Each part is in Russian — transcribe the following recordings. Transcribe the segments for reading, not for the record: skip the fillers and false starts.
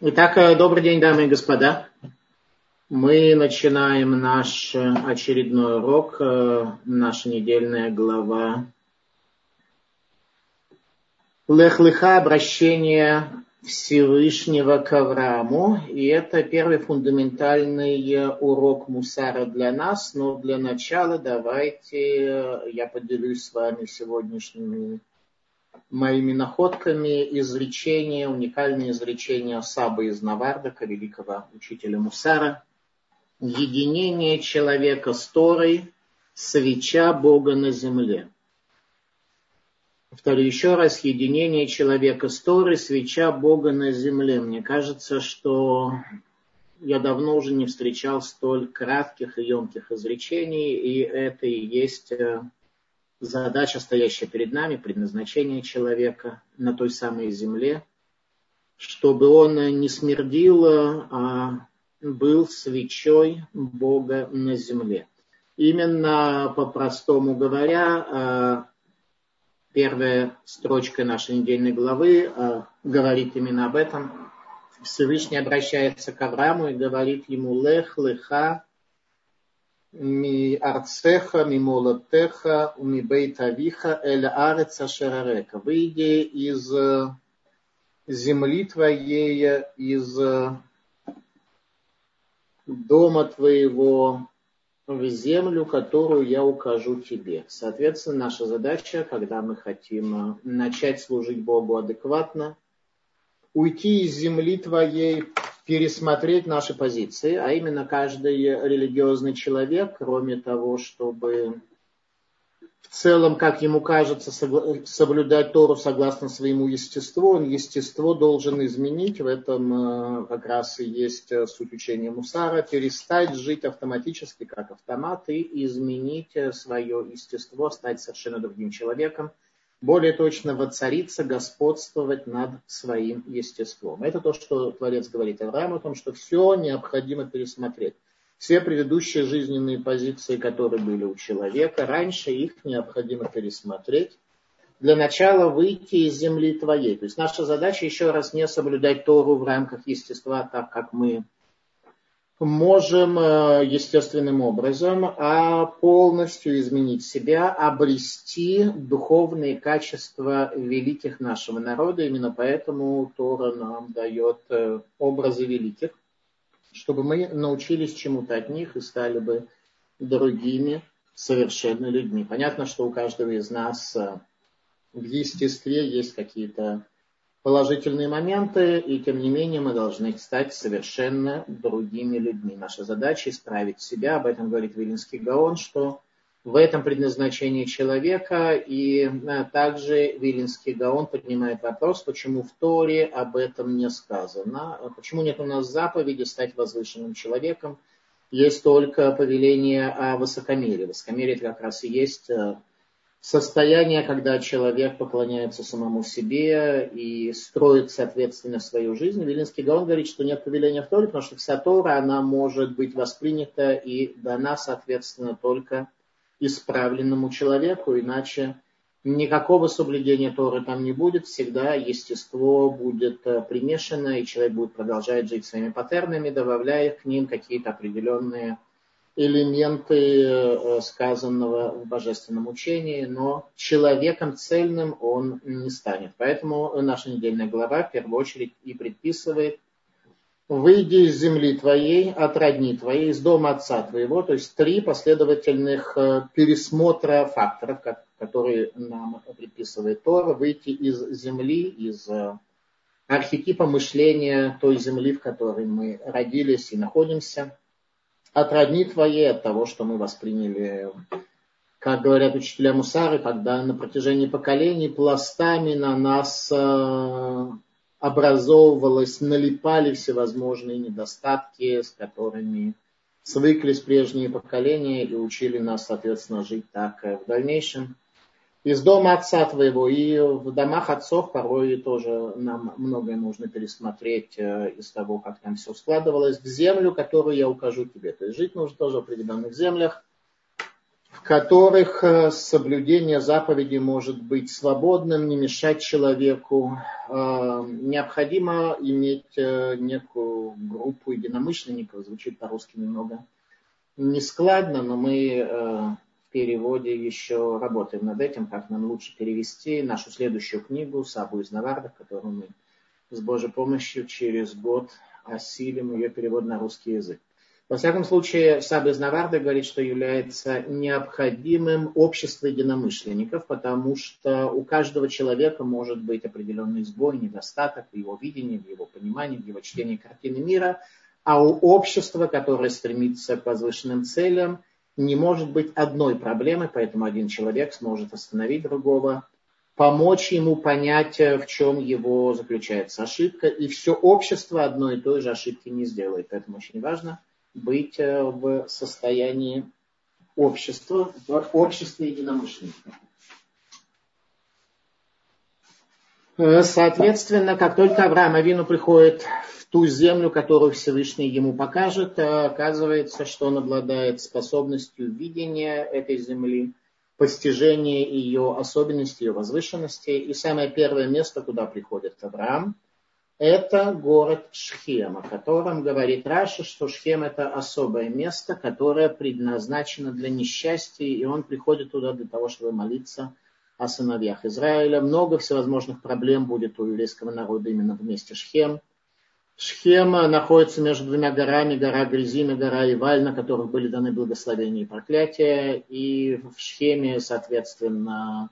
Итак, добрый день, дамы и господа. Мы начинаем наш очередной урок, наша недельная глава Лех-леха, обращение Всевышнего к Аврааму. И это первый фундаментальный урок Мусара для нас. Но для начала давайте я поделюсь с вами сегодняшними моими находками, уникальное изречение Сабы из Наварадока, великого учителя Мусара. Единение человека с Торой, свеча Бога на земле. Повторю еще раз, единение человека с Торой, свеча Бога на земле. Мне кажется, что я давно уже не встречал столь кратких и емких изречений, и это и есть задача, стоящая перед нами, предназначение человека на той самой земле, чтобы он не смердил, а был свечой Бога на земле. Именно, по-простому говоря, первая строчка нашей недельной главы говорит именно об этом. Всевышний обращается к Аврааму и говорит ему: «Лех-леха, ми арцеха, ми молотеха, ми бейтавиха, эль арец ашерарека». Выйди из земли твоей, из дома твоего, в землю, которую я укажу тебе. Соответственно, наша задача, когда мы хотим начать служить Богу адекватно, уйти из земли твоей, пересмотреть наши позиции, а именно каждый религиозный человек, кроме того, чтобы в целом, как ему кажется, соблюдать Тору согласно своему естеству, он естество должен изменить. В этом как раз и есть суть учения Мусара. Перестать жить автоматически, как автомат, и изменить свое естество, стать совершенно другим человеком. Более точно, воцариться, господствовать над своим естеством. Это то, что Творец говорит Аврааму, о том, что все необходимо пересмотреть. Все предыдущие жизненные позиции, которые были у человека, раньше их необходимо пересмотреть. Для начала выйти из земли твоей. То есть наша задача, еще раз, не соблюдать Тору в рамках естества, так как мы можем естественным образом, а полностью изменить себя, обрести духовные качества великих нашего народа. Именно поэтому Тора нам дает образы великих, чтобы мы научились чему-то от них и стали бы другими совершенно людьми. Понятно, что у каждого из нас в естестве есть какие-то положительные моменты, и тем не менее мы должны стать совершенно другими людьми. Наша задача — исправить себя, об этом говорит Виленский Гаон, что в этом предназначении человека, и также Виленский Гаон поднимает вопрос, почему в Торе об этом не сказано, почему нет у нас заповеди стать возвышенным человеком, есть только повеление о высокомерии. Высокомерие — это как раз и есть состояние, когда человек поклоняется самому себе и строит, соответственно, свою жизнь. Виленский Гаон говорит, что нет повеления в Торе, потому что вся Тора, она может быть воспринята и дана, соответственно, только исправленному человеку, иначе никакого соблюдения Торы там не будет, всегда естество будет примешано, и человек будет продолжать жить своими паттернами, добавляя к ним какие-то определенные элементы сказанного в божественном учении, но человеком цельным он не станет. Поэтому наша недельная глава в первую очередь и предписывает: «Выйди из земли твоей, от родни твоей, из дома отца твоего». То есть три последовательных пересмотра факторов, которые нам предписывает Тора. Выйти из земли, из архетипа мышления той земли, в которой мы родились и находимся. От родни твоей, от того, что мы восприняли, как говорят учителя Мусары, когда на протяжении поколений пластами на нас образовывалось, налипали всевозможные недостатки, с которыми свыклись прежние поколения и учили нас, соответственно, жить так в дальнейшем. Из дома отца твоего, и в домах отцов порой тоже нам многое нужно пересмотреть из того, как там все складывалось, в землю, которую я укажу тебе. То есть жить нужно тоже в определенных землях, в которых соблюдение заповеди может быть свободным, не мешать человеку. Необходимо иметь некую группу единомышленников, звучит по-русски немного нескладно, но мы в переводе еще работаем над этим, как нам лучше перевести нашу следующую книгу «Сабу из Наварадока», которую мы с Божьей помощью через год осилим ее перевод на русский язык. Во всяком случае, Саба из Наварадока говорит, что является необходимым общество единомышленников, потому что у каждого человека может быть определенный сбой, недостаток в его видении, в его понимании, в его чтении картины мира, а у общества, которое стремится к возвышенным целям, не может быть одной проблемы, поэтому один человек сможет остановить другого, помочь ему понять, в чем его заключается ошибка, и все общество одной и той же ошибки не сделает. Поэтому очень важно быть в состоянии общества, в обществе единомышленников. Соответственно, как только Авраам Авину приходит в ту землю, которую Всевышний ему покажет, оказывается, что он обладает способностью видения этой земли, постижения ее особенностей, ее возвышенности. И самое первое место, куда приходит Авраам, это город Шхем, о котором говорит Раши, что Шхем – это особое место, которое предназначено для несчастья, и он приходит туда для того, чтобы молиться о сыновьях Израиля. Много всевозможных проблем будет у еврейского народа именно в месте Шхем. Шхем находится между двумя горами, гора Гризим и гора Иваль, на которых были даны благословения и проклятия, и в Шхеме, соответственно,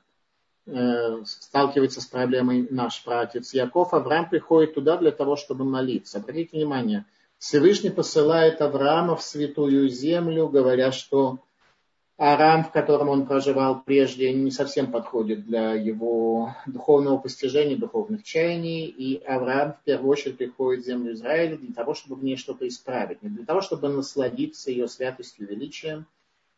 сталкивается с проблемой наш праотец Яков. Авраам приходит туда для того, чтобы молиться. Обратите внимание, Всевышний посылает Авраама в святую землю, говоря, что Арам, в котором он проживал прежде, не совсем подходит для его духовного постижения, духовных чаяний. И Авраам в первую очередь приходит в землю Израиля для того, чтобы в ней что-то исправить, не для того, чтобы насладиться ее святостью, величием.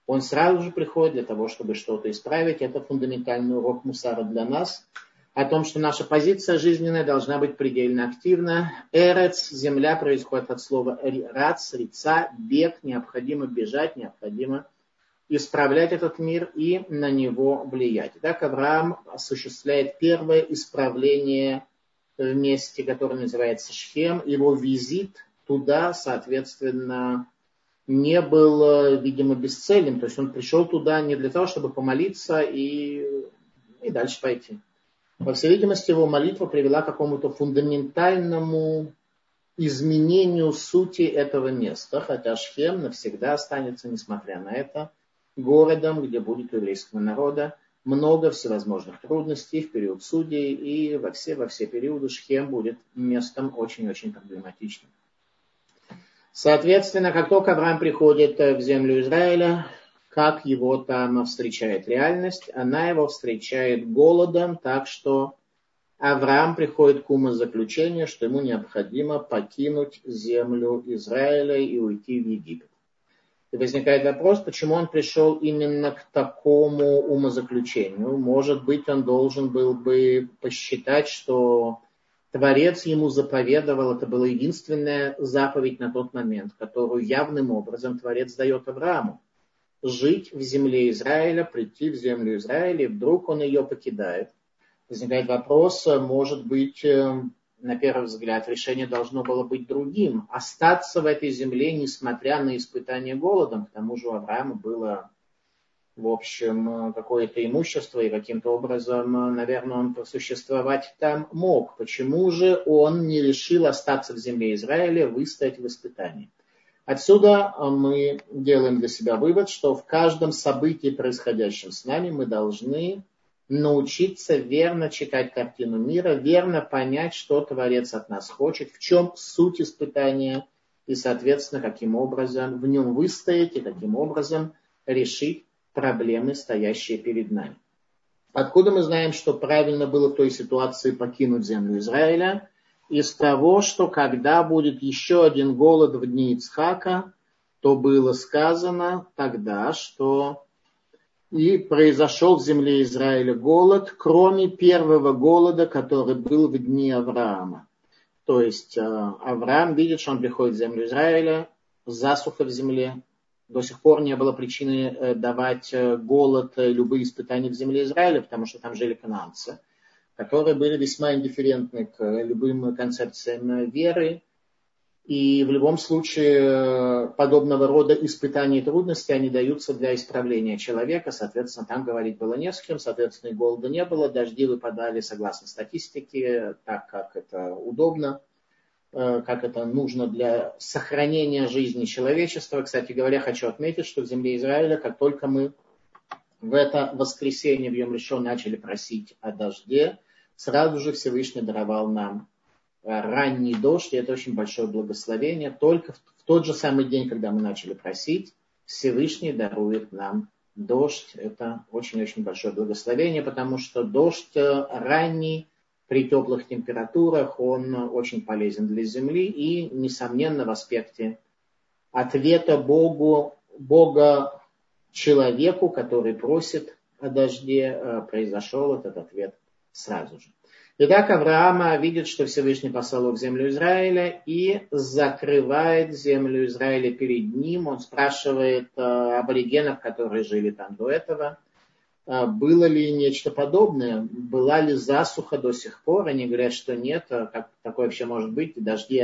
Он сразу же приходит для того, чтобы что-то исправить. Это фундаментальный урок Мусара для нас. О том, что наша позиция жизненная должна быть предельно активна. Эрец, земля, происходит от слова рац, рица, бег. Необходимо бежать, необходимо исправлять этот мир и на него влиять. Итак, Авраам осуществляет первое исправление в месте, которое называется Шхем. Его визит туда, соответственно, не был, видимо, бесцельным. То есть он пришел туда не для того, чтобы помолиться и дальше пойти. По всей видимости, его молитва привела к какому-то фундаментальному изменению сути этого места. Хотя Шхем навсегда останется, несмотря на это, городом, где будет у еврейского народа много всевозможных трудностей в период судей, и во все периоды Шхем будет местом очень-очень проблематичным. Соответственно, как только Авраам приходит в землю Израиля, как его там встречает реальность? Она его встречает голодом, так что Авраам приходит к умозаключению, что ему необходимо покинуть землю Израиля и уйти в Египет. И возникает вопрос, почему он пришел именно к такому умозаключению. Может быть, он должен был бы посчитать, что Творец ему заповедовал, это была единственная заповедь на тот момент, которую явным образом Творец дает Аврааму. Жить в земле Израиля, прийти в землю Израиля, и вдруг он ее покидает. Возникает вопрос, может быть, на первый взгляд, решение должно было быть другим. Остаться в этой земле, несмотря на испытание голодом. К тому же у Авраама было, в общем, какое-то имущество, и каким-то образом, наверное, он просуществовать там мог. Почему же он не решил остаться в земле Израиля, выстоять в испытании? Отсюда мы делаем для себя вывод, что в каждом событии, происходящем с нами, мы должны научиться верно читать картину мира, верно понять, что Творец от нас хочет, в чем суть испытания и, соответственно, каким образом в нем выстоять и каким образом решить проблемы, стоящие перед нами. Откуда мы знаем, что правильно было в той ситуации покинуть землю Израиля? Из того, что когда будет еще один голод в дни Ицхака, то было сказано тогда, что и произошел в земле Израиля голод, кроме первого голода, который был в дни Авраама. То есть Авраам видит, что он приходит в землю Израиля, засуха в земле, До сих пор не было причины давать голод, любые испытания в земле Израиля, потому что там жили кананцы, которые были весьма индифферентны к любым концепциям веры. И в любом случае подобного рода испытания и трудности, они даются для исправления человека. Соответственно, там говорить было не с кем, соответственно, и голода не было. Дожди выпадали согласно статистике, так как это удобно, как это нужно для сохранения жизни человечества. Кстати говоря, хочу отметить, что в земле Израиля, как только мы в это воскресенье в Йом-Ришон начали просить о дожде, сразу же Всевышний даровал нам ранний дождь, и это очень большое благословение. Только в тот же самый день, когда мы начали просить, Всевышний дарует нам дождь. Это очень-очень большое благословение, потому что дождь ранний, при теплых температурах, он очень полезен для земли. И, несомненно, в аспекте ответа Бога человеку, который просит о дожде, произошел этот ответ сразу же. Итак, Авраама видит, что Всевышний послал его в землю Израиля и закрывает землю Израиля перед ним. Он спрашивает аборигенов, которые жили там до этого, было ли нечто подобное, была ли засуха до сих пор. Они говорят, что нет, как такое вообще может быть. Дожди,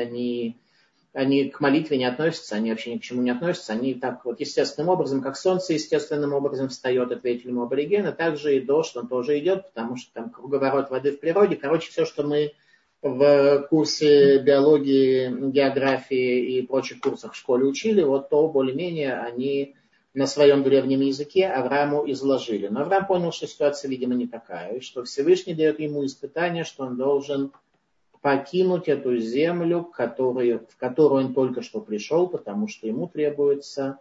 они к молитве не относятся, они вообще ни к чему не относятся. Они так вот естественным образом, как солнце естественным образом встает, ответили ему аборигены. Также и дождь, он тоже идет, потому что там круговорот воды в природе. Короче, все, что мы в курсе биологии, географии и прочих курсах в школе учили, вот то более-менее они на своем древнем языке Аврааму изложили. Но Авраам понял, что ситуация, видимо, не такая, и что Всевышний дает ему испытание, что он должен покинуть эту землю, в которую он только что пришел, потому что ему требуется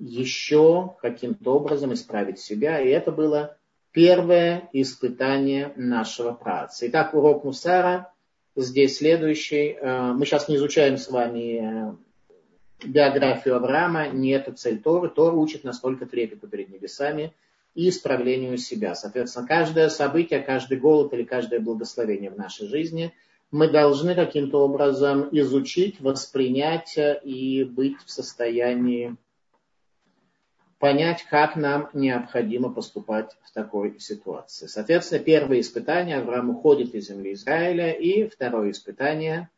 еще каким-то образом исправить себя. И это было первое испытание нашего праотца. Итак, урок Мусара здесь следующий. Мы сейчас не изучаем с вами биографию Авраама, не это цель Торы. Тора учит нас только трепету перед небесами и исправлению себя. Соответственно, каждое событие, каждый голод или каждое благословение в нашей жизни – мы должны каким-то образом изучить, воспринять и быть в состоянии понять, как нам необходимо поступать в такой ситуации. Соответственно, первое испытание, Авраам уходит из земли Израиля, и второе испытание,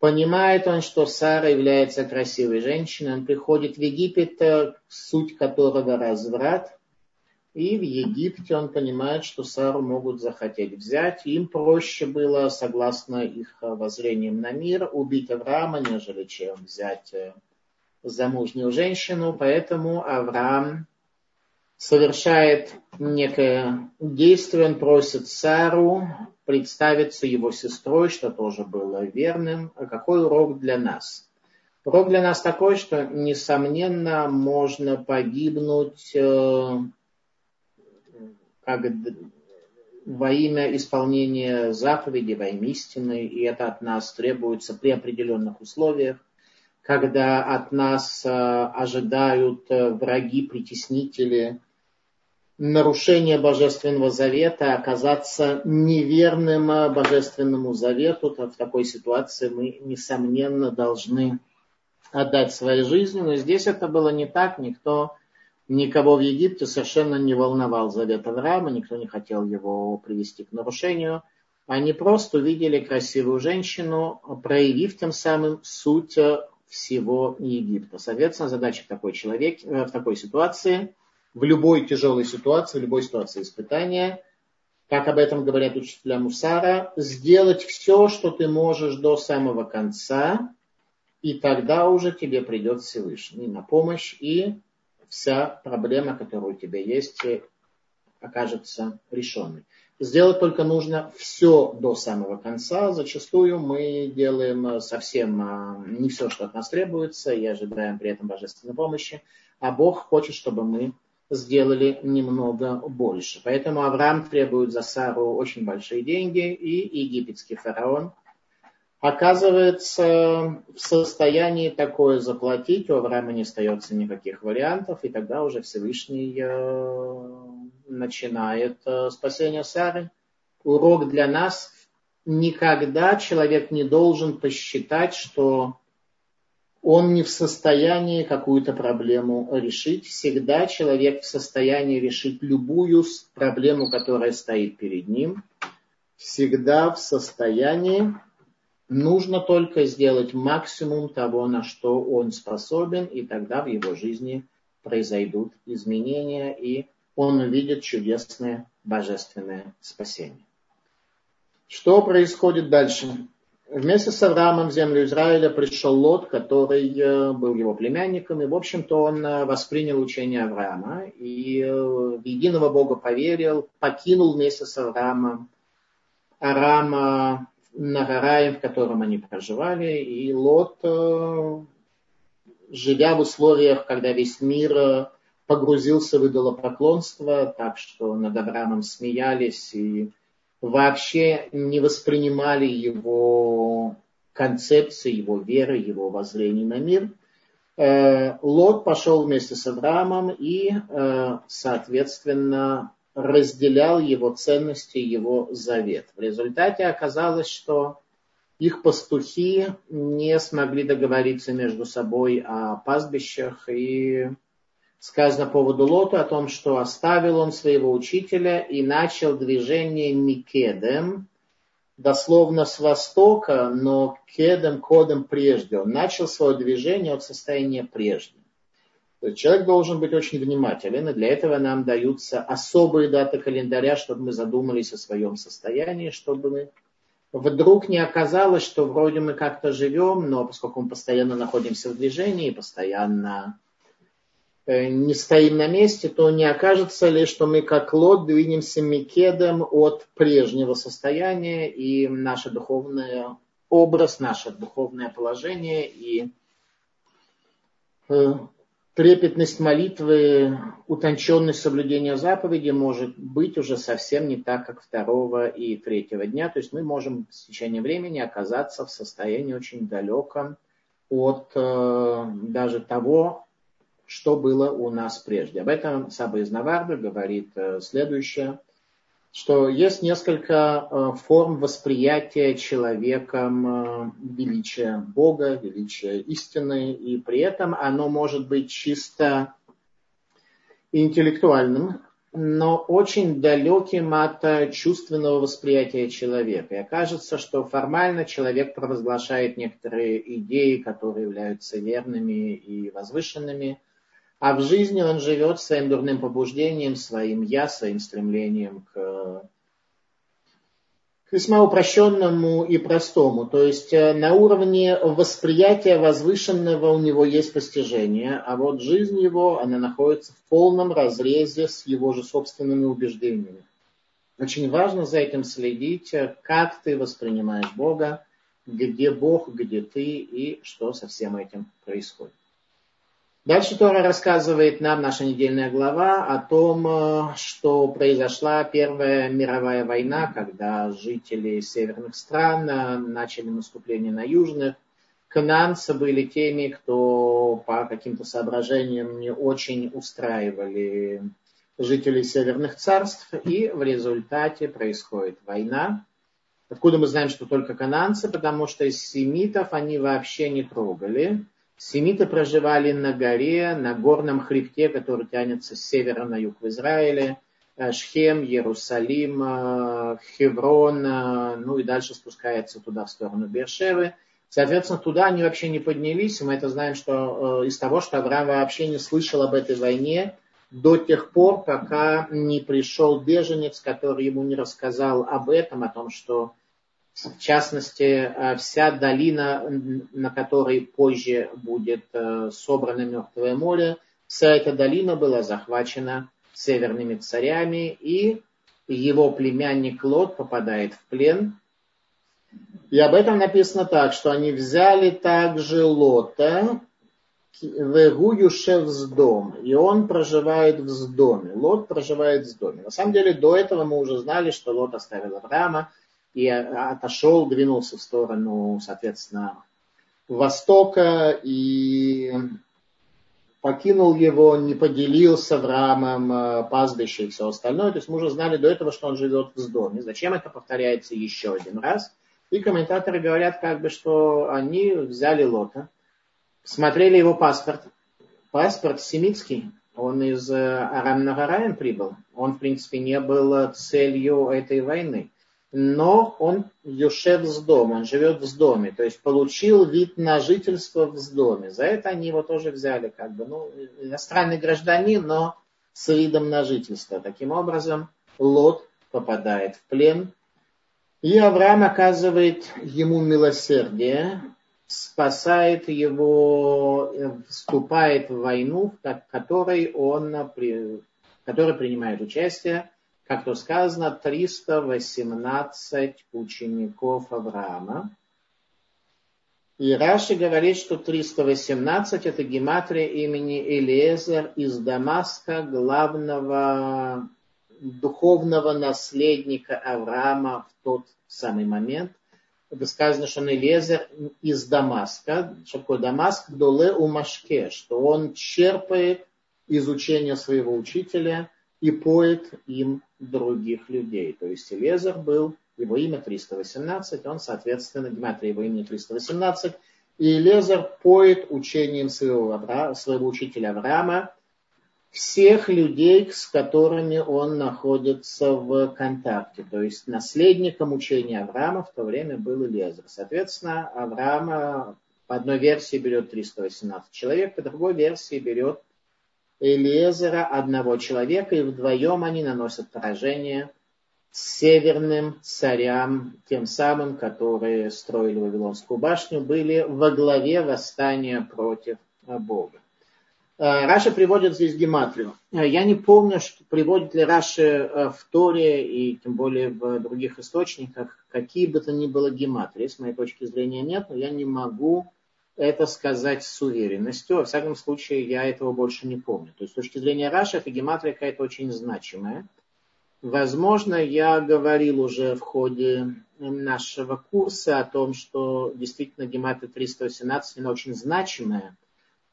понимает он, что Сара является красивой женщиной, он приходит в Египет, суть которого разврат. И в Египте он понимает, что Сару могут захотеть взять. Им проще было, согласно их воззрениям на мир, убить Авраама, нежели чем взять замужнюю женщину. Поэтому Авраам совершает некое действие. Он просит Сару представиться его сестрой, что тоже было верным. А какой урок для нас? Урок для нас такой, что, несомненно, можно погибнуть как во имя исполнения заповедей, во имя истины, и это от нас требуется при определенных условиях, когда от нас ожидают враги, притеснители, нарушение Божественного Завета, оказаться неверным Божественному Завету. То в такой ситуации мы, несомненно, должны отдать свою жизнь, но здесь это было не так, Никого в Египте совершенно не волновал завет Авраама, никто не хотел его привести к нарушению. Они просто увидели красивую женщину, проявив тем самым суть всего Египта. Соответственно, задача в такой ситуации, в любой тяжелой ситуации, в любой ситуации испытания, как об этом говорят учителя Мусара, сделать все, что ты можешь до самого конца, и тогда уже тебе придет Всевышний на помощь, и вся проблема, которая у тебя есть, окажется решенной. Сделать только нужно все до самого конца. Зачастую мы делаем совсем не все, что от нас требуется, и ожидаем при этом божественной помощи. А Бог хочет, чтобы мы сделали немного больше. Поэтому Авраам требует за Сару очень большие деньги, и египетский фараон оказывается в состоянии такое заплатить, у Авраама не остается никаких вариантов, и тогда уже Всевышний начинает спасение Сары. Урок для нас: никогда человек не должен посчитать, что он не в состоянии какую-то проблему решить. Всегда человек в состоянии решить любую проблему, которая стоит перед ним. Всегда в состоянии. Нужно только сделать максимум того, на что он способен, и тогда в его жизни произойдут изменения, и он увидит чудесное божественное спасение. Что происходит дальше? Вместе с Авраамом в землю Израиля пришел Лот, который был его племянником, и, в общем-то, он воспринял учение Авраама, и в единого Бога поверил, покинул вместе с Авраамом Арама Нахараим, в котором они проживали, и Лот, живя в условиях, когда весь мир погрузился в идолопоклонство, так что над Авраамом смеялись и вообще не воспринимали его концепции, его веры, его воззрений на мир. Лот пошел вместе с Авраамом и, соответственно, разделял его ценности, его завет. В результате оказалось, что их пастухи не смогли договориться между собой о пастбищах. И сказано по поводу Лота о том, что оставил он своего учителя и начал движение Микедем, дословно с востока, но кедем, кодом прежде. Он начал свое движение от состояния прежнего. Человек должен быть очень внимателен, и для этого нам даются особые даты календаря, чтобы мы задумались о своем состоянии, чтобы вдруг не оказалось, что вроде мы как-то живем, но поскольку мы постоянно находимся в движении, постоянно не стоим на месте, то не окажется ли, что мы как Лот двинемся микедом от прежнего состояния, и наш духовный образ, наше духовное положение и трепетность молитвы, утонченность соблюдения заповеди может быть уже совсем не так, как второго и третьего дня. То есть мы можем с течением времени оказаться в состоянии очень далеком от даже того, что было у нас прежде. Об этом Саба из Наварадока говорит следующее, что есть несколько форм восприятия человеком величия Бога, величия истины, и при этом оно может быть чисто интеллектуальным, но очень далеким от чувственного восприятия человека. И окажется, что формально человек провозглашает некоторые идеи, которые являются верными и возвышенными, а в жизни он живет своим дурным побуждением, своим «я», своим стремлением к весьма упрощенному и простому. То есть на уровне восприятия возвышенного у него есть постижение, а вот жизнь его, она находится в полном разрезе с его же собственными убеждениями. Очень важно за этим следить, как ты воспринимаешь Бога, где Бог, где ты и что со всем этим происходит. Дальше Тора рассказывает нам, наша недельная глава, о том, что произошла Первая мировая война, когда жители северных стран начали наступление на южных. Кнаанцы были теми, кто по каким-то соображениям не очень устраивали жителей северных царств, и в результате происходит война. Откуда мы знаем, что только кнаанцы? Потому что из семитов они вообще не трогали. Семиты проживали на горе, на горном хребте, который тянется с севера на юг в Израиле. Шхем, Иерусалим, Хеврон, ну и дальше спускается туда в сторону Беершевы. Соответственно, туда они вообще не поднялись. Мы это знаем что из того, что Авраам вообще не слышал об этой войне до тех пор, пока не пришел беженец, который ему не рассказал об этом, о том, что в частности, вся долина, на которой позже будет собрано Мертвое море, вся эта долина была захвачена северными царями, и его племянник Лот попадает в плен. И об этом написано так, что они взяли также Лота в Гуюше в Сдом, и он проживает в Сдоме. Лот проживает в Сдоме. На самом деле, до этого мы уже знали, что Лот оставил Авраама, и отошел, двинулся в сторону, соответственно, востока и покинул его, не поделился с Авраамом пастбище и все остальное. То есть мы уже знали до этого, что он живет в Сдоме. Зачем это повторяется еще один раз? И комментаторы говорят, что они взяли Лота, Смотрели его паспорт. Паспорт семитский. Он из Арам-Нагараем прибыл. Он, в принципе, не был целью этой войны. Но он юшет с дома, он живет в доме. То есть получил вид на жительство в доме. За это они его тоже взяли. Иностранный гражданин, но с видом на жительство. Таким образом, Лот попадает в плен. И Авраам оказывает ему милосердие, спасает его, вступает в войну, в которой принимает участие, как то сказано, 318 учеников Авраама. И Раши говорит, что 318 это гематрия имени Элиэзер из Дамаска, главного духовного наследника Авраама в тот самый момент. Это сказано, что он Элиэзер из Дамаска. Что такое Дамаск? Доле у Машке, что он черпает изучение своего учителя и поет им других людей. То есть Элиэзер был, его имя 318, он, соответственно, гематрия его имени 318. И Элиэзер поет учением своего учителя Авраама всех людей, с которыми он находится в контакте. То есть наследником учения Авраама в то время был Элиэзер. Соответственно, Авраама по одной версии берет 318 человек, по другой версии берет Элиэзера одного человека, и вдвоем они наносят поражение северным царям, тем самым, которые строили Вавилонскую башню, были во главе восстания против Бога. Раши приводит здесь гематрию. Я не помню, что приводит ли Раши в Торе и тем более в других источниках какие бы то ни было гематрии. С моей точки зрения нет, но я не могу это сказать с уверенностью. Во всяком случае, я этого больше не помню. То есть с точки зрения Раши, эта гематрия какая-то очень значимая. Возможно, я говорил уже в ходе нашего курса о том, что действительно гематрия 318 она очень значимая,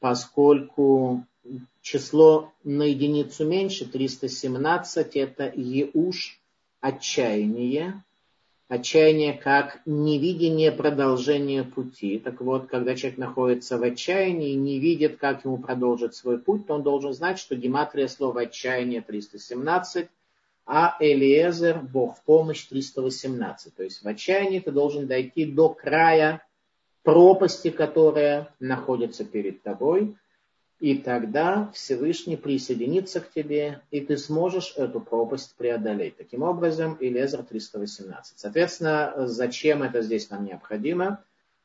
поскольку число на единицу меньше, 317, это еуш, отчаяние. Отчаяние как невидение продолжения пути. Так вот, когда человек находится в отчаянии и не видит, как ему продолжить свой путь, то он должен знать, что гематрия слова «отчаяние» 317, а Элиэзер, Бог в помощь, 318. То есть в отчаянии ты должен дойти до края пропасти, которая находится перед тобой, и тогда Всевышний присоединится к тебе, и ты сможешь эту пропасть преодолеть. Таким образом, Элиэзер 318. Соответственно, зачем это здесь нам необходимо?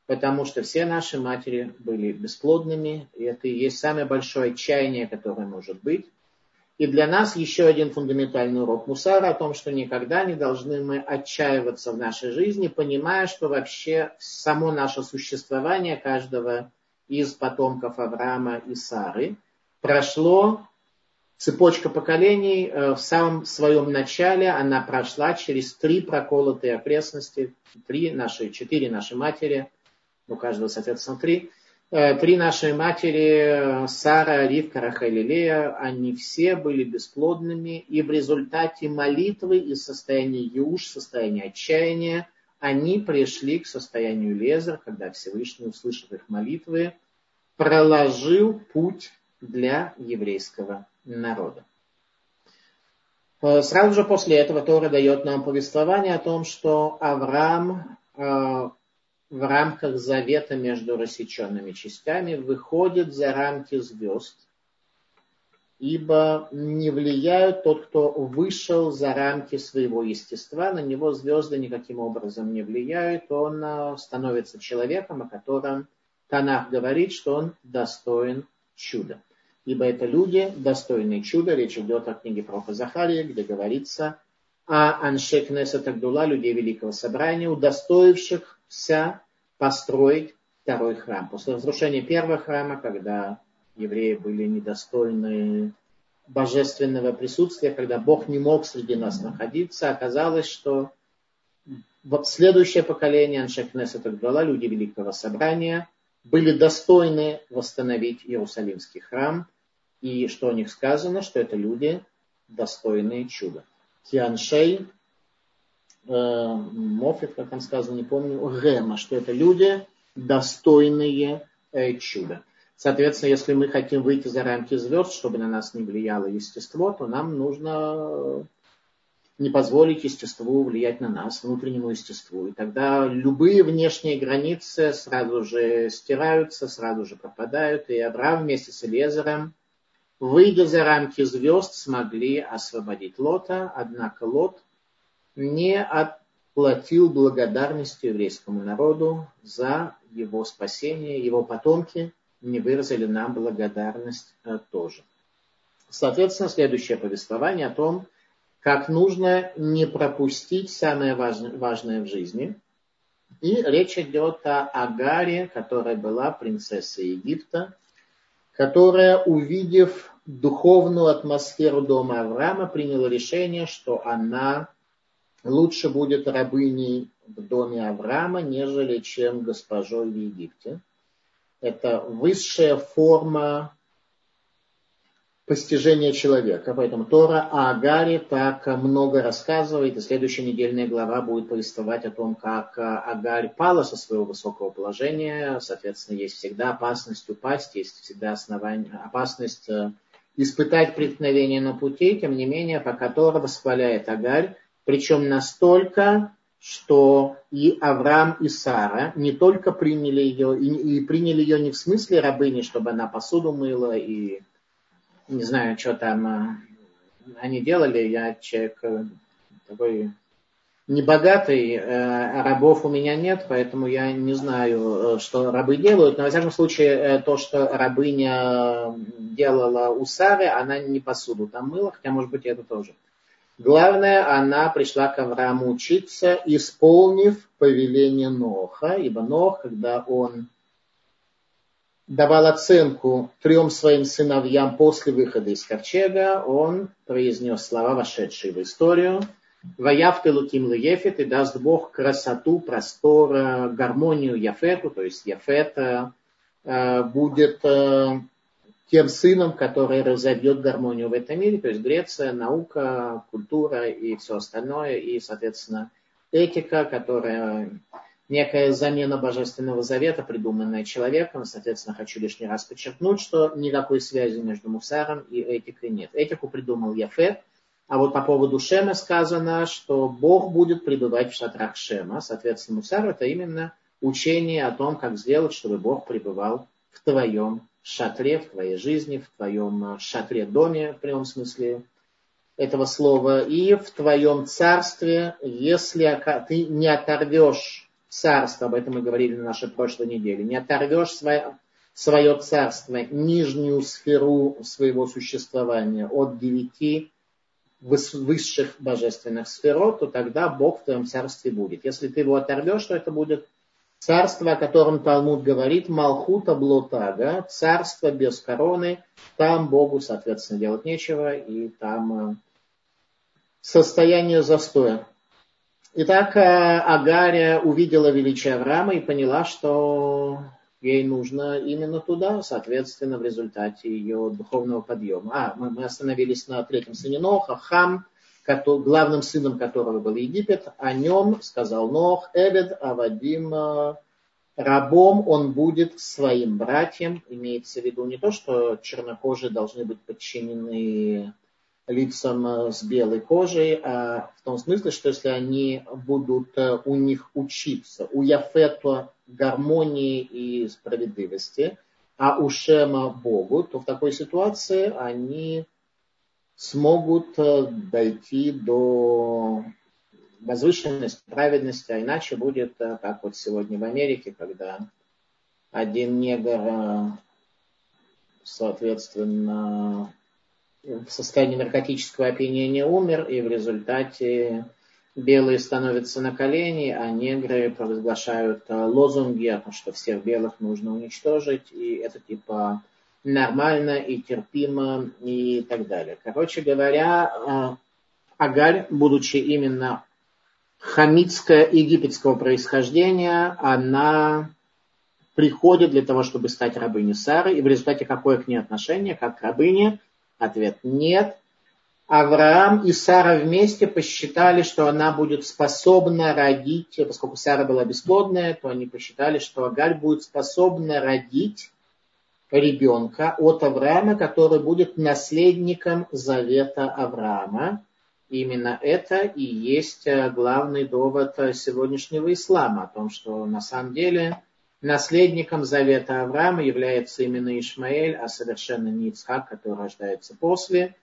Потому что все наши матери были бесплодными, и это и есть самое большое отчаяние, которое может быть. И для нас еще один фундаментальный урок Мусара о том, что никогда не должны мы отчаиваться в нашей жизни, понимая, что вообще само наше существование каждого из потомков Авраама и Сары прошло, цепочка поколений в самом своем начале, она прошла через 3 проколотые окрестности, 4 наши матери, у каждого, соответственно, 3. 3 нашей матери, Сара, Ривка, Рахель и Лея, они все были бесплодными, и в результате молитвы из состояния еуш, состояния отчаяния, они пришли к состоянию Элиэзер, когда Всевышний, услышав их молитвы, проложил путь для еврейского народа. Сразу же после этого Тора дает нам повествование о том, что Авраам в рамках завета между рассеченными частями выходит за рамки звезд, ибо не влияют тот, кто вышел за рамки своего естества, на него звезды никаким образом не влияют, он становится человеком, о котором Танах говорит, что он достоин чуда. Ибо это люди, достойные чуда, речь идет о книге пророка Захарии, где говорится о Аншей Кнесет Агдула, людей Великого Собрания, удостоивших построить второй храм. После разрушения первого храма, когда евреи были недостойны божественного присутствия, когда Бог не мог среди нас находиться, оказалось, что следующее поколение Аншей Кнесет Агдула, люди Великого Собрания, были достойны восстановить Иерусалимский храм, и что о них сказано, что это люди, достойные чуда. Кианшей Мофет, как там сказано, не помню, Рема, что это люди, достойные чуда. Соответственно, если мы хотим выйти за рамки звезд, чтобы на нас не влияло естество, то нам нужно не позволить естеству влиять на нас, внутреннему естеству. И тогда любые внешние границы сразу же стираются, сразу же пропадают. И Авраам вместе с Элиэзером, выйдя за рамки звезд, смогли освободить Лота. Однако Лот не отплатил благодарностью еврейскому народу за его спасение, его потомки не выразили нам благодарность тоже. Соответственно, следующее повествование о том, как нужно не пропустить самое важное в жизни. И речь идет о Агаре, которая была принцессой Египта, которая, увидев духовную атмосферу дома Авраама, приняла решение, что она лучше будет рабыней в доме Авраама, нежели чем госпожой в Египте. Это высшая форма постижения человека. Поэтому Тора о Агаре так много рассказывает. И следующая недельная глава будет повествовать о том, как Агарь пала со своего высокого положения. Соответственно, есть всегда опасность упасть, есть всегда опасность испытать преткновение на пути. Тем не менее, пока Тора восхваляет Агарь, причем настолько, что и Авраам, и Сара не только приняли ее, и приняли ее не в смысле рабыни, чтобы она посуду мыла, и не знаю, что там они делали. Я человек такой небогатый, рабов у меня нет, поэтому я не знаю, что рабы делают. Но, во всяком случае, то, что рабыня делала у Сары, она не посуду там мыла, хотя, может быть, это тоже. Главное, она пришла к Аврааму учиться, исполнив повеление Ноха, ибо Нох, когда он давал оценку 3 своим сыновьям после выхода из ковчега, он произнес слова, вошедшие в историю. «Ваяв ты луким леефет, и даст Бог красоту, простора, гармонию Яфету», то есть Яфета будет тем сыном, который разобьет гармонию в этом мире, то есть Греция, наука, культура и все остальное, и, соответственно, этика, которая некая замена Божественного Завета, придуманная человеком. Соответственно, хочу лишний раз подчеркнуть, что никакой связи между Мусаром и этикой нет. Этику придумал Яфет, а вот по поводу Шема сказано, что Бог будет пребывать в шатрах Шема. Соответственно, Мусар – это именно учение о том, как сделать, чтобы Бог пребывал в твоем шатре, в твоей жизни, в твоем шатре-доме, в прямом смысле этого слова, и в твоем царстве, если ты не оторвешь царство, об этом мы говорили на нашей прошлой неделе, не оторвешь свое царство, нижнюю сферу своего существования от 9 высших божественных сфер, то тогда Бог в твоем царстве будет. Если ты его оторвешь, то это будет царство, о котором Талмуд говорит, Малхута Блотага, царство без короны, там Богу, соответственно, делать нечего, и там состояние застоя. Итак, Агарь увидела величие Авраама и поняла, что ей нужно именно туда, соответственно, в результате ее духовного подъема. Мы остановились на 3 сыне Ноха, Хам, главным сыном которого был Египет. О нем сказал Нох: «Эвед Авадим», рабом он будет своим братьям. Имеется в виду не то, что чернокожие должны быть подчинены лицам с белой кожей, а в том смысле, что если они будут у них учиться, у Яфета гармонии и справедливости, а у Шема Богу, то в такой ситуации они смогут дойти до возвышенности, праведности, а иначе будет, как вот сегодня в Америке, когда один негр, соответственно, в состоянии наркотического опьянения умер, и в результате белые становятся на колени, а негры провозглашают лозунги о том, что всех белых нужно уничтожить, и это типа нормально и терпимо и так далее. Короче говоря, Агарь, будучи именно хамитско-египетского происхождения, она приходит для того, чтобы стать рабыней Сары. И в результате какое к ней отношение, как к рабыне? Ответ – нет. Авраам и Сара вместе посчитали, что она будет способна родить, поскольку Сара была бесплодная, то они посчитали, что Агарь будет способна родить ребенка от Авраама, который будет наследником завета Авраама. Именно это и есть главный довод сегодняшнего ислама, о том, что на самом деле наследником завета Авраама является именно Ишмаэль, а совершенно не Ицхак, который рождается после.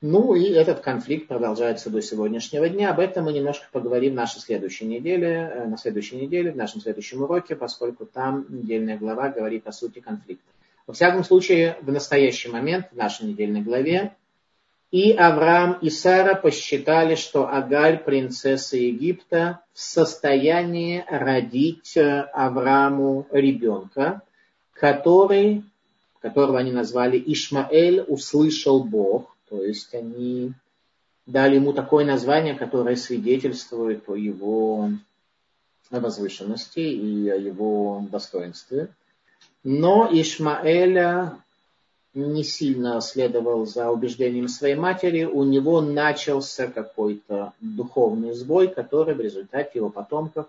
Ну и этот конфликт продолжается до сегодняшнего дня. Об этом мы немножко поговорим на следующей неделе, в нашем следующем уроке, поскольку там недельная глава говорит о сути конфликта. Во всяком случае, в настоящий момент, в нашей недельной главе, и Авраам, и Сара посчитали, что Агаль, принцесса Египта, в состоянии родить Аврааму ребенка, которого они назвали Ишмаэль, услышал Бог. То есть они дали ему такое название, которое свидетельствует о его возвышенности и о его достоинстве. Но Ишмаэля не сильно следовал за убеждением своей матери. У него начался какой-то духовный сбой, который в результате его потомков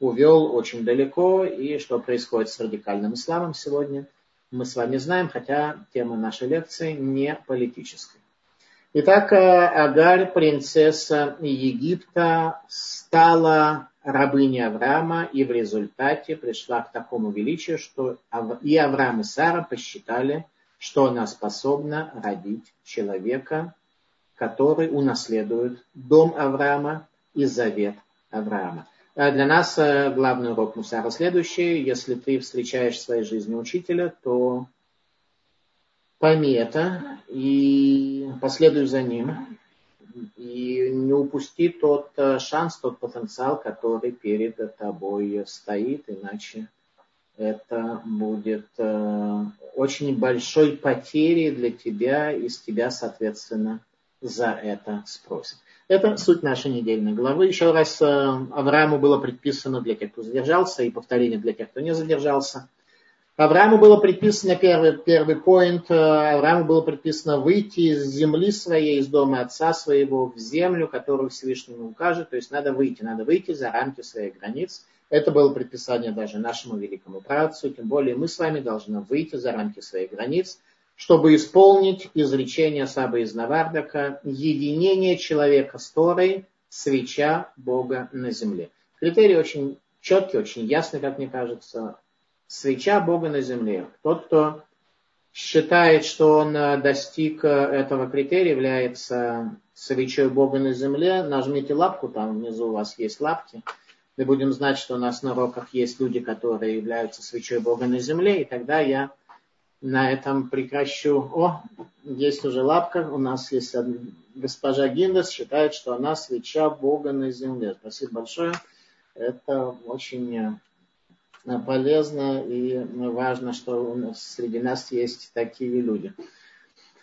увел очень далеко. И что происходит с радикальным исламом сегодня, мы с вами знаем, хотя тема нашей лекции не политическая. Итак, Агарь, принцесса Египта, стала рабыней Авраама и в результате пришла к такому величию, что и Авраам, и Сара посчитали, что она способна родить человека, который унаследует дом Авраама и завет Авраама. Для нас главный урок Мусара следующий. Если ты встречаешь в своей жизни учителя, то... пойми это и последуй за ним. И не упусти тот шанс, тот потенциал, который перед тобой стоит. Иначе это будет очень большой потерей для тебя. И с тебя, соответственно, за это спросят. Это суть нашей недельной главы. Еще раз Аврааму было предписано для тех, кто задержался. И повторение для тех, кто не задержался. Аврааму было предписано, первый поинт, Аврааму было предписано выйти из земли своей, из дома отца своего, в землю, которую Всевышний ему укажет. То есть надо выйти за рамки своих границ. Это было предписание даже нашему великому праотцу. Тем более мы с вами должны выйти за рамки своих границ, чтобы исполнить изречение Сабы из Наварадока: единение человека с Торой, свеча Бога на земле. Критерий очень четкий, очень ясный, как мне кажется. Свеча Бога на земле. Тот, кто считает, что он достиг этого критерия, является свечой Бога на земле. Нажмите лапку, там внизу у вас есть лапки. Мы будем знать, что у нас на уроках есть люди, которые являются свечой Бога на земле. И тогда я на этом прекращу. О, есть уже лапка. У нас есть госпожа Гиндес, считает, что она свеча Бога на земле. Спасибо большое. Это очень... полезно и важно, что у нас, среди нас есть такие люди.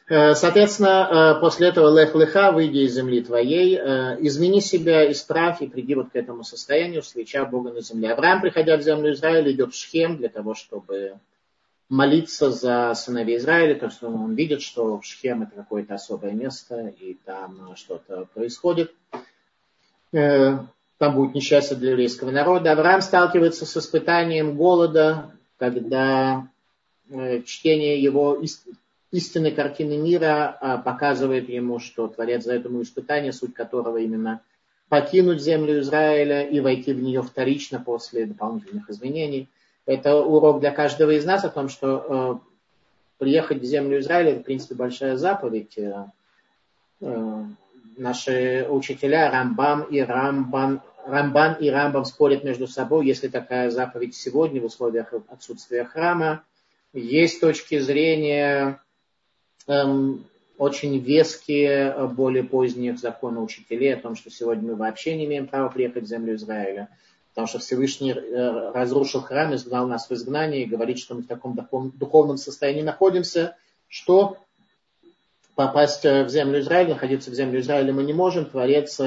Соответственно, после этого лех-леха, выйди из земли твоей, измени себя, исправь и приди вот к этому состоянию, свеча Бога на земле. Авраам, приходя в землю Израиля, идет в Шхем для того, чтобы молиться за сыновей Израиля, потому что он видит, что Шхем — это какое-то особое место, и там что-то происходит. Там будет несчастье для еврейского народа. Авраам сталкивается с испытанием голода, когда чтение его истинной картины мира показывает ему, что Творец дает ему испытание, суть которого именно покинуть землю Израиля и войти в нее вторично после дополнительных изменений. Это урок для каждого из нас о том, что приехать в землю Израиля – это, в принципе, большая заповедь. Наши учителя Рамбан и Рамбам спорят между собой, есть ли такая заповедь сегодня в условиях отсутствия храма. Есть точки зрения очень веские более поздних законоучителей о том, что сегодня мы вообще не имеем права приехать в землю Израиля, потому что Всевышний разрушил храм, изгнал нас в изгнание и говорит, что мы в таком духовном состоянии находимся, что... попасть в землю Израиля, находиться в землю Израиля мы не можем. Творец,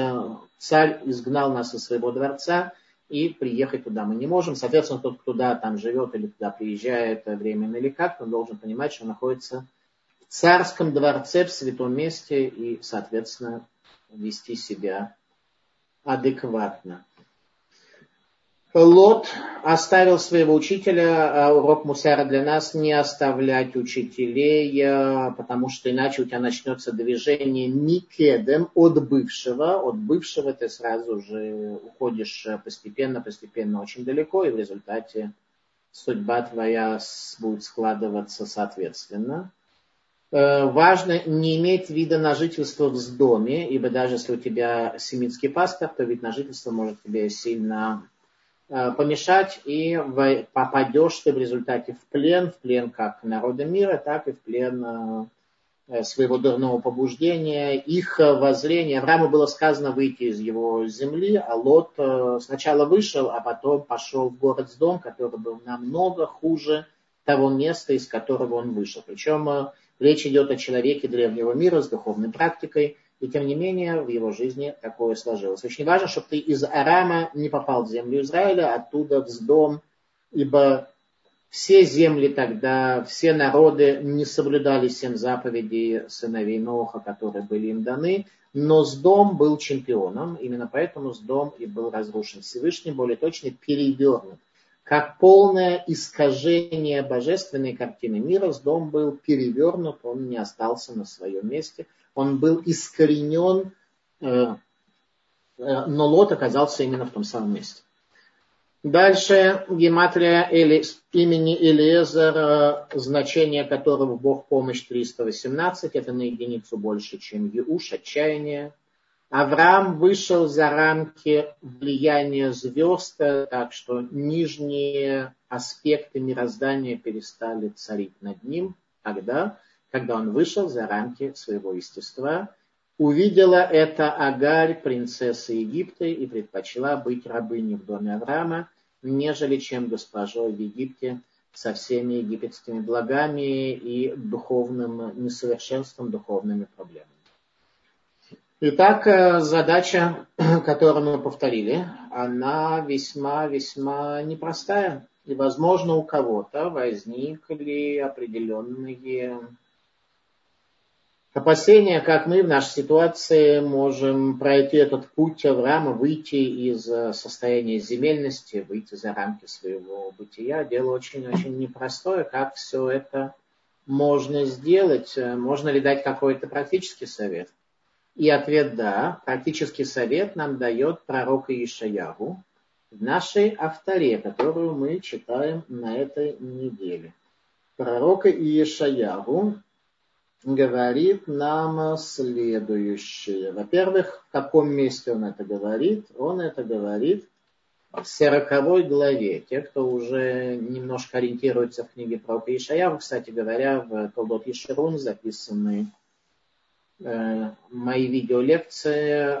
царь изгнал нас из своего дворца, и приехать туда мы не можем. Соответственно, тот, кто туда там живет или туда приезжает временно или как, он должен понимать, что находится в царском дворце, в святом месте, и, соответственно, вести себя адекватно. Лот оставил своего учителя, а урок Мусара для нас — не оставлять учителей, потому что иначе у тебя начнется движение микедем от бывшего. От бывшего ты сразу же уходишь постепенно очень далеко, и в результате судьба твоя будет складываться соответственно. Важно не иметь вида на жительство в доме, ибо даже если у тебя семитский паспорт, то вид на жительство может тебе сильно помешать, и попадешь ты в результате в плен как народа мира, так и в плен своего дурного побуждения, их воззрения. Аврааму было сказано выйти из его земли, а Лот сначала вышел, а потом пошел в город Сдом, который был намного хуже того места, из которого он вышел. Причем речь идет о человеке древнего мира с духовной практикой, и тем не менее в его жизни такое сложилось. Очень важно, чтобы ты из Арама не попал в землю Израиля, оттуда в Сдом, ибо все земли тогда, все народы не соблюдали 7 заповедей сыновей Ноаха, которые были им даны, но Сдом был чемпионом, именно поэтому Сдом и был разрушен Всевышним, более точно перевернут. Как полное искажение божественной картины мира, Сдом был перевернут, он не остался на своем месте. Он был искоренен, но Лот оказался именно в том самом месте. Дальше гематрия имени Элиэзер, значение которого «Бог помощь» 318, это на единицу больше, чем Еуш, отчаяние. Авраам вышел за рамки влияния звезд, так что нижние аспекты мироздания перестали царить над ним тогда, когда он вышел за рамки своего естества. Увидела это Агарь, принцесса Египта, и предпочла быть рабыней в доме Авраама, нежели чем госпожой в Египте со всеми египетскими благами и духовным несовершенством, духовными проблемами. Итак, задача, которую мы повторили, она весьма-весьма непростая. И, возможно, у кого-то возникли определенные опасения, как мы в нашей ситуации можем пройти этот путь Авраама, выйти из состояния земельности, выйти за рамки своего бытия. Дело очень-очень непростое, как все это можно сделать. Можно ли дать какой-то практический совет? И ответ «да». Практический совет нам дает пророк Иешаяху в нашей авторе, которую мы читаем на этой неделе. Пророк Иешаяху говорит нам следующее. Во-первых, в каком месте он это говорит? Он это говорит в 40 главе. Те, кто уже немножко ориентируется в книге пророка Иешаяху, кстати говоря, в Толдот Ешерун записаны мои видеолекции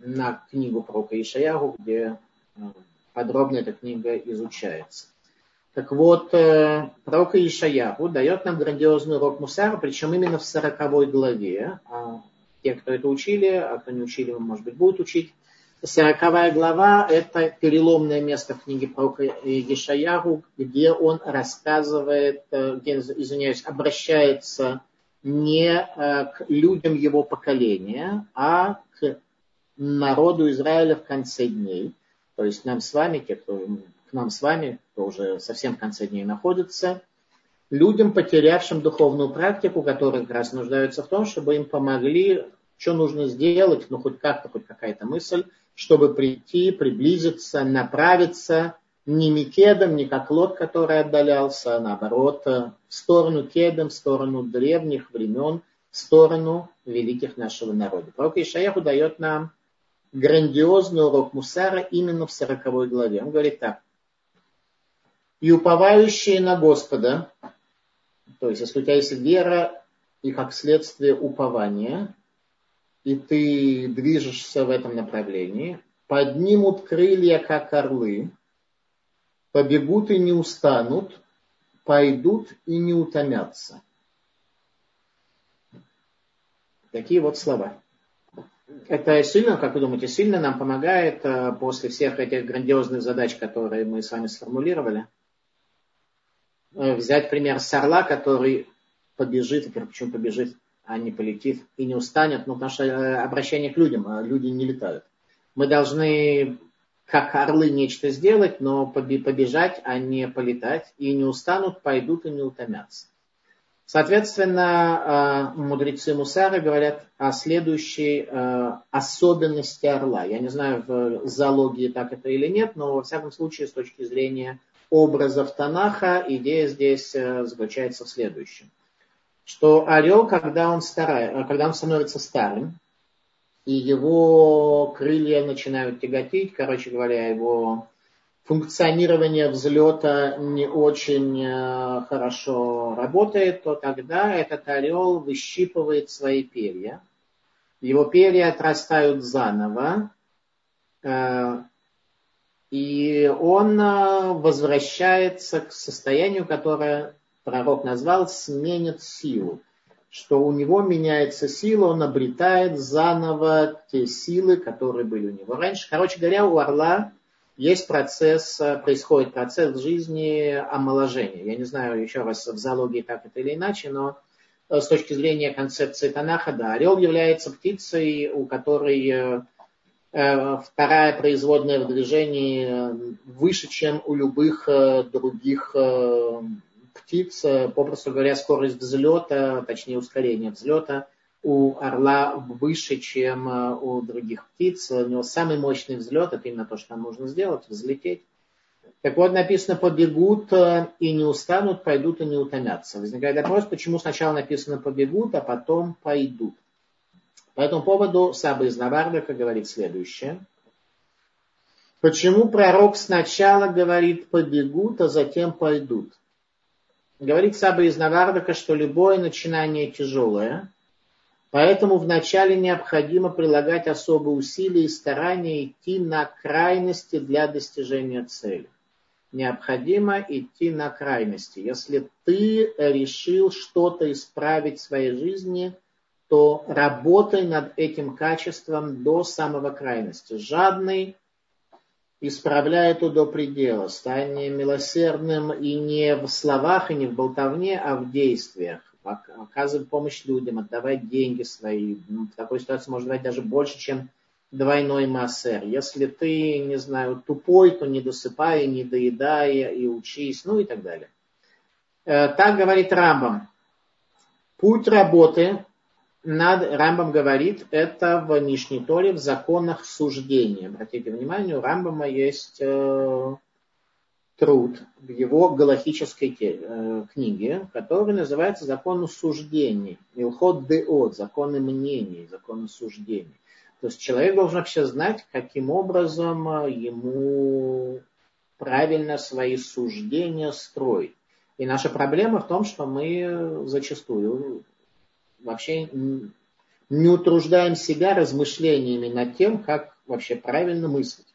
на книгу пророка Иешаяху, где подробно эта книга изучается. Так вот, пророк Иешаяху дает нам грандиозный урок Мусара, причем именно в 40 главе. А те, кто это учили, а кто не учили, может быть, будут учить. 40 глава – это переломное место в книге пророка Иешаяху, где он рассказывает, обращается не к людям его поколения, а к народу Израиля в конце дней. То есть нам с вами, кто уже совсем в конце дней находится, людям, потерявшим духовную практику, которые как раз нуждаются в том, чтобы им помогли, что нужно сделать, хоть как-то, хоть какая-то мысль, чтобы прийти, приблизиться, направиться не Микедом, не как Лот, который отдалялся, а наоборот, в сторону Кедом, в сторону древних времен, в сторону великих нашего народа. Пророк Иешаяху дает нам грандиозный урок Мусара именно в 40 главе. Он говорит так. «И уповающие на Господа», то есть если у тебя есть вера и как следствие упования, и ты движешься в этом направлении, «поднимут крылья, как орлы, побегут и не устанут, пойдут и не утомятся». Такие вот слова. Это сильно, как вы думаете, сильно нам помогает после всех этих грандиозных задач, которые мы с вами сформулировали, взять пример с орла, который побежит, причем побежит, а не полетит и не устанет, потому что обращение к людям, а люди не летают. Мы должны как орлы нечто сделать, но побежать, а не полетать, и не устанут, пойдут и не утомятся. Соответственно, мудрецы Мусара говорят о следующей особенности орла. Я не знаю, в зоологии так это или нет, но во всяком случае, с точки зрения образов Танаха, идея здесь заключается в следующем. Что орел, когда он становится старым, и его крылья начинают тяготить, короче говоря, его функционирование взлета не очень хорошо работает, то тогда этот орел выщипывает свои перья. Его перья отрастают заново, и он возвращается к состоянию, которое пророк назвал «сменит силу». Что у него меняется сила, он обретает заново те силы, которые были у него раньше. Короче говоря, у орла происходит процесс в жизни омоложения. Я не знаю, еще раз, в зоологии так это или иначе, но с точки зрения концепции Танаха, да, орел является птицей, у которой вторая производная в движении выше, чем у любых других птиц, попросту говоря, скорость взлета, точнее ускорение взлета у орла выше, чем у других птиц. У него самый мощный взлет, это именно то, что нам нужно сделать, взлететь. Так вот, написано, побегут и не устанут, пойдут и не утомятся. Возникает вопрос, почему сначала написано побегут, а потом пойдут. По этому поводу Саба из Наварадока говорит следующее. Почему пророк сначала говорит побегут, а затем пойдут? Говорит Саба из Наварадока, что любое начинание тяжелое, поэтому вначале необходимо прилагать особые усилия и старания идти на крайности для достижения цели. Необходимо идти на крайности. Если ты решил что-то исправить в своей жизни, то работай над этим качеством до самого крайности. Жадный, исправляй это до предела. Стань милосердным и не в словах, и не в болтовне, а в действиях. Оказывай помощь людям, отдавай деньги свои. В такой ситуации можно давать даже больше, чем двойной массер. Если ты, не знаю, тупой, то не досыпай, не доедай и учись, ну и так далее. Так говорит Рамбам. Путь работы над, Рамбам говорит, это в Мишне Торе, в законах суждения. Обратите внимание, у Рамбама есть труд в его галахической книге, который называется «Законы суждений». Илхот деот, законы мнений, законы суждений. То есть человек должен вообще знать, каким образом ему правильно свои суждения строить. И наша проблема в том, что мы зачастую вообще не утруждаем себя размышлениями над тем, как вообще правильно мыслить.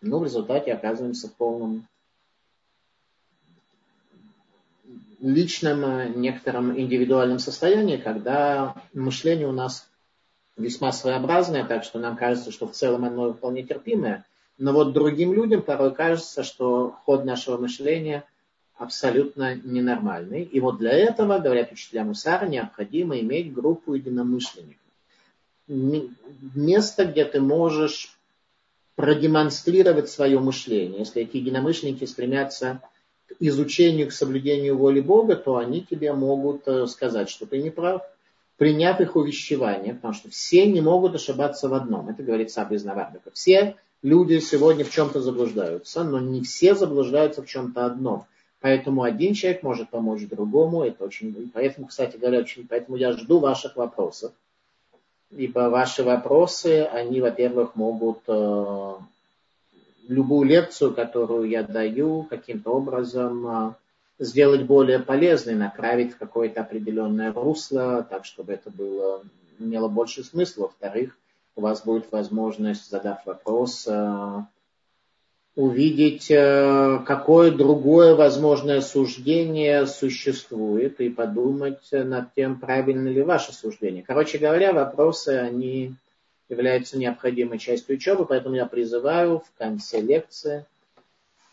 Но в результате оказываемся в полном личном, некотором индивидуальном состоянии, когда мышление у нас весьма своеобразное, так что нам кажется, что в целом оно вполне терпимое. Но вот другим людям порой кажется, что ход нашего мышления абсолютно ненормальный. И вот для этого, говорят учителя Мусара, необходимо иметь группу единомышленников. Место, где ты можешь продемонстрировать свое мышление. Если эти единомышленники стремятся к изучению, к соблюдению воли Бога, то они тебе могут сказать, что ты не прав, приняв их увещевание, потому что все не могут ошибаться в одном. Это говорит Саба из Наварадока. Все люди сегодня в чем-то заблуждаются, но не все заблуждаются в чем-то одном. Поэтому один человек может помочь другому. Это очень... Поэтому, кстати говоря, поэтому я жду ваших вопросов. Ибо ваши вопросы, они, во-первых, могут любую лекцию, которую я даю, каким-то образом сделать более полезной, направить в какое-то определенное русло, так, чтобы это было, имело больше смысла. Во-вторых, у вас будет возможность, задав вопрос, увидеть, какое другое возможное суждение существует, и подумать над тем, правильно ли ваше суждение. Короче говоря, вопросы, они являются необходимой частью учебы, поэтому я призываю в конце лекции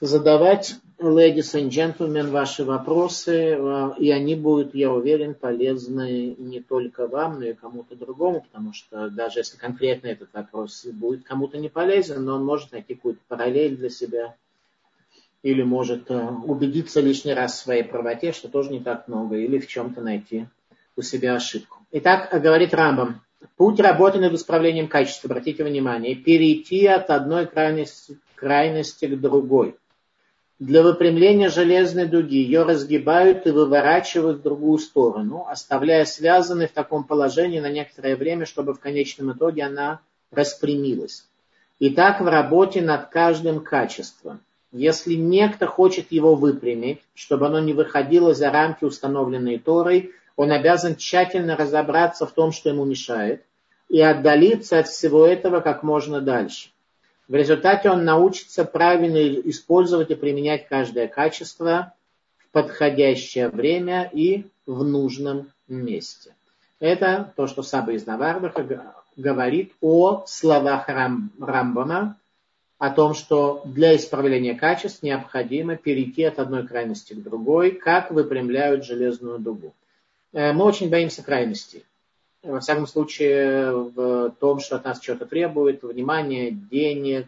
задавать Ladies and gentlemen, ваши вопросы, и они будут, я уверен, полезны не только вам, но и кому-то другому, потому что даже если конкретно этот вопрос будет кому-то не полезен, но он может найти какую-то параллель для себя или может убедиться лишний раз в своей правоте, что тоже не так много, или в чем-то найти у себя ошибку. Итак, говорит Рамбам. Путь работы над исправлением качества, обратите внимание, перейти от одной крайности к другой. Для выпрямления железной дуги ее разгибают и выворачивают в другую сторону, оставляя связанной в таком положении на некоторое время, чтобы в конечном итоге она распрямилась. И так в работе над каждым качеством. Если некто хочет его выпрямить, чтобы оно не выходило за рамки, установленные Торой, он обязан тщательно разобраться в том, что ему мешает, и отдалиться от всего этого как можно дальше. В результате он научится правильно использовать и применять каждое качество в подходящее время и в нужном месте. Это то, что Саба из Наварадока говорит о словах Рамбама, о том, что для исправления качеств необходимо перейти от одной крайности к другой, как выпрямляют железную дугу. Мы очень боимся крайностей. Во всяком случае, в том, что от нас что-то требует, внимания, денег,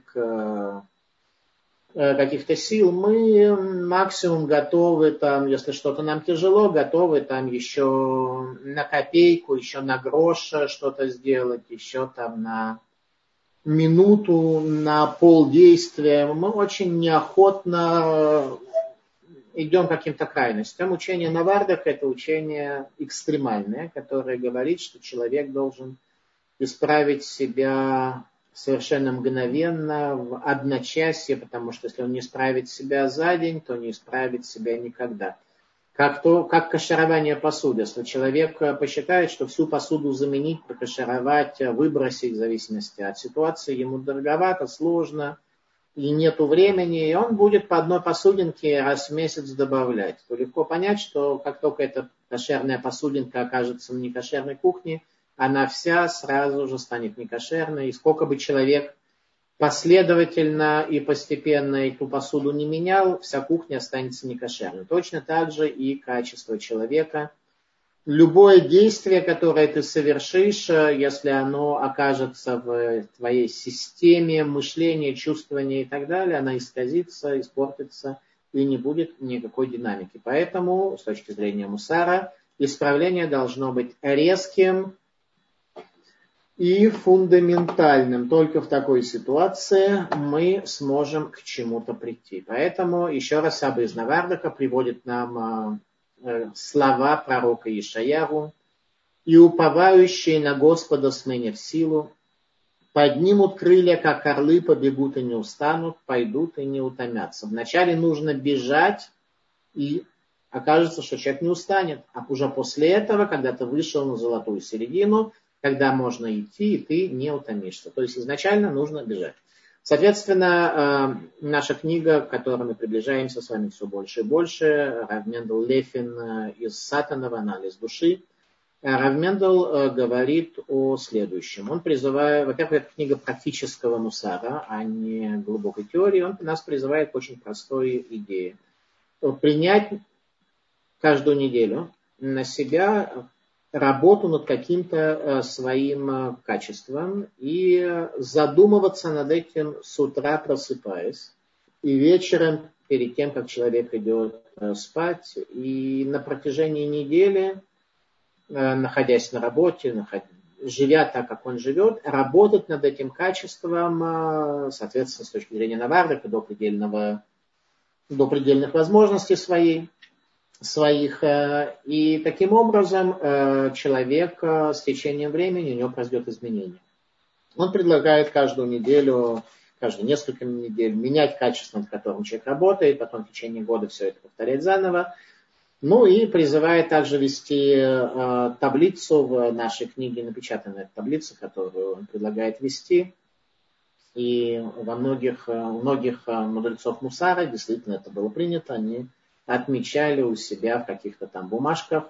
каких-то сил, мы максимум готовы, там, если что-то нам тяжело, готовы там еще на копейку, еще на грош что-то сделать, еще там на минуту, на полдействия. Мы очень неохотно идем к каким-то крайностям. Учение Наварадока – это учение экстремальное, которое говорит, что человек должен исправить себя совершенно мгновенно, в одночасье, потому что если он не исправит себя за день, то не исправит себя никогда. Как каширование посуды. Если человек посчитает, что всю посуду заменить, покашировать, выбросить, в зависимости от ситуации, ему дороговато, сложно, и нету времени, и он будет по одной посудинке раз в месяц добавлять. То легко понять, что как только эта кошерная посудинка окажется на некошерной кухне, она вся сразу же станет некошерной. И сколько бы человек последовательно и постепенно эту посуду не менял, вся кухня останется некошерной. Точно так же и качество человека. Любое действие, которое ты совершишь, если оно окажется в твоей системе мышления, чувствования и так далее, оно исказится, испортится и не будет никакой динамики. Поэтому, с точки зрения Мусара, исправление должно быть резким и фундаментальным. Только в такой ситуации мы сможем к чему-то прийти. Поэтому еще раз Саба из Наварадока приводит нам слова пророка Йешаяху: «И уповающие на Господа, сменив силу, поднимут крылья, как орлы, побегут и не устанут, пойдут и не утомятся». Вначале нужно бежать, и окажется, что человек не устанет. А уже после этого, когда ты вышел на золотую середину, когда можно идти, и ты не утомишься. То есть изначально нужно бежать. Соответственно, наша книга, к которой мы приближаемся с вами все больше и больше, Рав Мендл Лефин из Сатанова «Анализ души». Рав Мендл говорит о следующем. Он призывает, во-первых, это книга практического мусара, а не глубокой теории. Он нас призывает к очень простой идее. Принять каждую неделю на себя работу над каким-то своим качеством и задумываться над этим с утра, просыпаясь, и вечером перед тем, как человек идет спать, и на протяжении недели, находясь на работе, живя так, как он живет, работать над этим качеством, соответственно, с точки зрения Наварадока, до предельных возможностей своих, и таким образом человек с течением времени, у него произойдет изменение. Он предлагает каждую неделю, каждые несколько недель менять качество, над которым человек работает, потом в течение года все это повторять заново. Ну и призывает также вести таблицу в нашей книге, напечатанная таблица, которую он предлагает вести. И у многих мудрецов Мусара действительно это было принято, они отмечали у себя в каких-то там бумажках,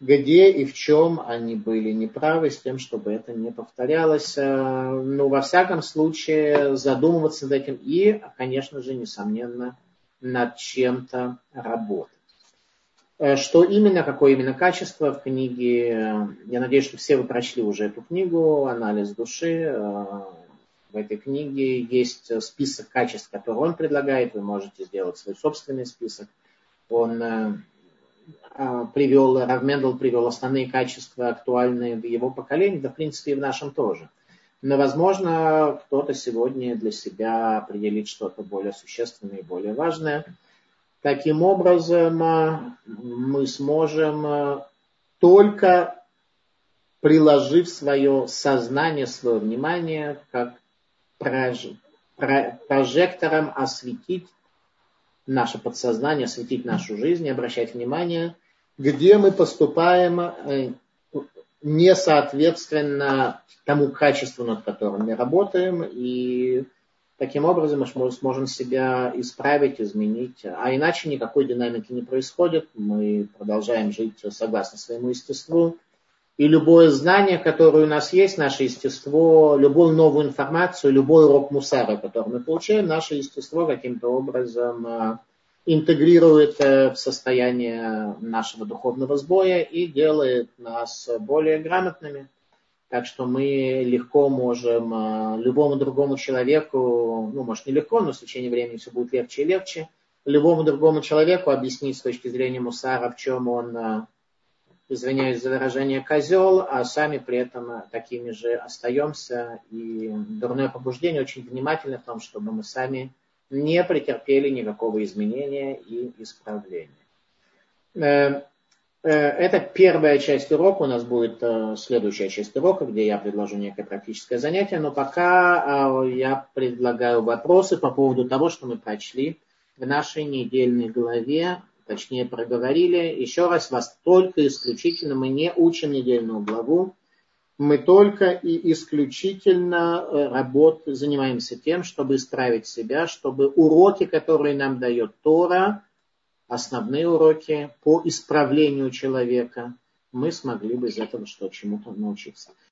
где и в чем они были неправы, с тем, чтобы это не повторялось. Ну, во всяком случае, задумываться над этим и, конечно же, несомненно, над чем-то работать. Что именно, какое именно качество в книге? Я надеюсь, что все вы прочли уже эту книгу «Анализ души». В этой книге есть список качеств, которые он предлагает. Вы можете сделать свой собственный список. Он привел, Рав Мендл привел основные качества, актуальные в его поколении, да в принципе и в нашем тоже. Но, возможно, кто-то сегодня для себя определит что-то более существенное и более важное. Таким образом, мы сможем, только приложив свое сознание, свое внимание, как прожектором осветить наше подсознание, осветить нашу жизнь и обращать внимание, где мы поступаем несоответственно тому качеству, над которым мы работаем, и таким образом мы сможем себя исправить, изменить. А иначе никакой динамики не происходит. Мы продолжаем жить согласно своему естеству. И любое знание, которое у нас есть, наше естество, любую новую информацию, любой урок мусара, который мы получаем, наше естество каким-то образом интегрирует в состояние нашего духовного сбоя и делает нас более грамотными. Так что мы легко можем любому другому человеку, ну, может, нелегко, но в течение времени все будет легче и легче, любому другому человеку объяснить с точки зрения мусара, в чем он, извиняюсь за выражение, козел, а сами при этом такими же остаемся. И дурное побуждение очень внимательно в том, чтобы мы сами не претерпели никакого изменения и исправления. Это первая часть урока. У нас будет следующая часть урока, где я предложу некое практическое занятие. Но пока я предлагаю вопросы по поводу того, что мы прочли в нашей недельной главе, точнее проговорили. Еще раз, вас только исключительно, мы не учим недельную главу. Мы только и исключительно занимаемся тем, чтобы исправить себя, чтобы уроки, которые нам дает Тора, основные уроки по исправлению человека, мы смогли бы из этого чему-то научиться.